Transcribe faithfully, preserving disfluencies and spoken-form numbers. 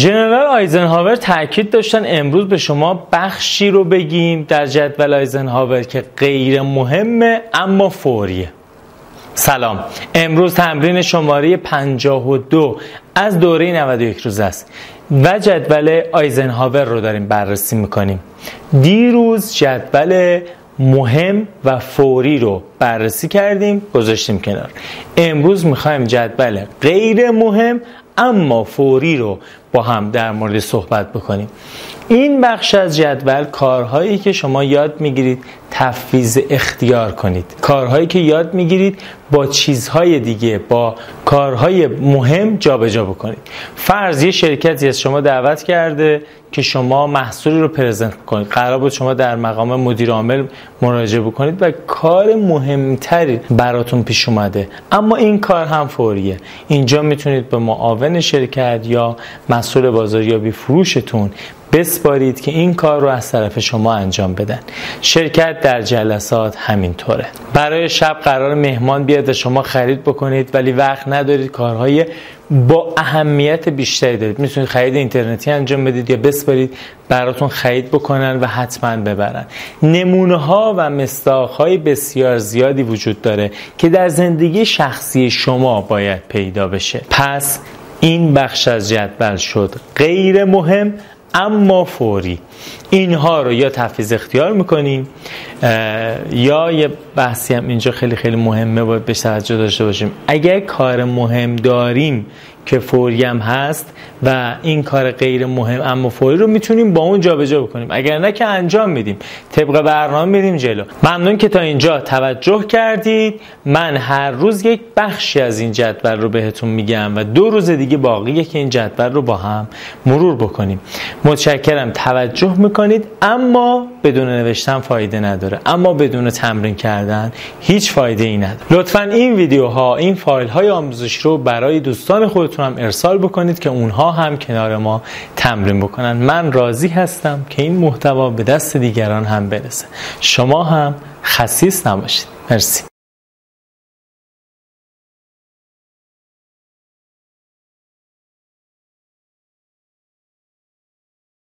ژنرال آیزنهاور تاکید داشتن امروز به شما بخشی رو بگیم در جدول آیزنهاور که غیر مهمه اما فوریه. سلام، امروز تمرین شماره پنجاه و دو از دوره نود و یک روزه است و جدول آیزنهاور رو داریم بررسی میکنیم. دیروز جدول مهم و فوری رو بررسی کردیم، گذاشتیم کنار. امروز میخوایم جدول غیر مهم اما فوری رو با هم در مورد صحبت بکنیم. این بخش از جدول کارهایی که شما یاد میگیرید تفویض اختیار کنید، کارهایی که یاد میگیرید با چیزهای دیگه، با کارهای مهم جابجا بکنید. فرض یه شرکتی از شما دعوت کرده که شما محصولی رو پرزنت کنید، قرار بود شما در مقام مدیر عامل مراجعه بکنید و کار مهمتری براتون پیش اومده، اما این کار هم فوریه. اینجا میتونید به معاون شرکت یا مسئول بازاریابی فروشتون بسپارید که این کار رو از طرف شما انجام بدن. شرکت در جلسات همینطوره. برای شب قرار مهمان بیاد و شما خرید بکنید ولی وقت ندارید، کارهای با اهمیت بیشتری دارید، میتونید خرید اینترنتی انجام بدید یا بسپارید براتون خرید بکنن و حتما ببرن. نمونه ها و مصداق های بسیار زیادی وجود داره که در زندگی شخصی شما باید پیدا بشه. پس این بخش از جدول شد غیر مهم اما فوری. اینها رو یا تفویض اختیار میکنیم یا یه بحثی هم اینجا خیلی خیلی مهمه، باید بهش توجه داشته باشیم. اگر کار مهم داریم که فوری هم هست و این کار غیر مهم اما فوری رو میتونیم با اون جابجا بکنیم، اگر نه که انجام میدیم، طبق برنامه میریم جلو. ممنون که تا اینجا توجه کردید. من هر روز یک بخشی از این جدول رو بهتون میگم و دو روز دیگه باقیه که این جدول رو با هم مرور بکنیم. متشکرم. توجه میکنید اما بدون نوشتن فایده نداره، اما بدون تمرین کردن هیچ فایده ای نداره. لطفاً این ویدیوها، این فایل های آموزشی رو برای دوستان خودتون هم ارسال بکنید که اونها هم کنار ما تمرین بکنن. من راضی هستم که این محتوا به دست دیگران هم برسه. شما هم خسیس نباشید. مرسی.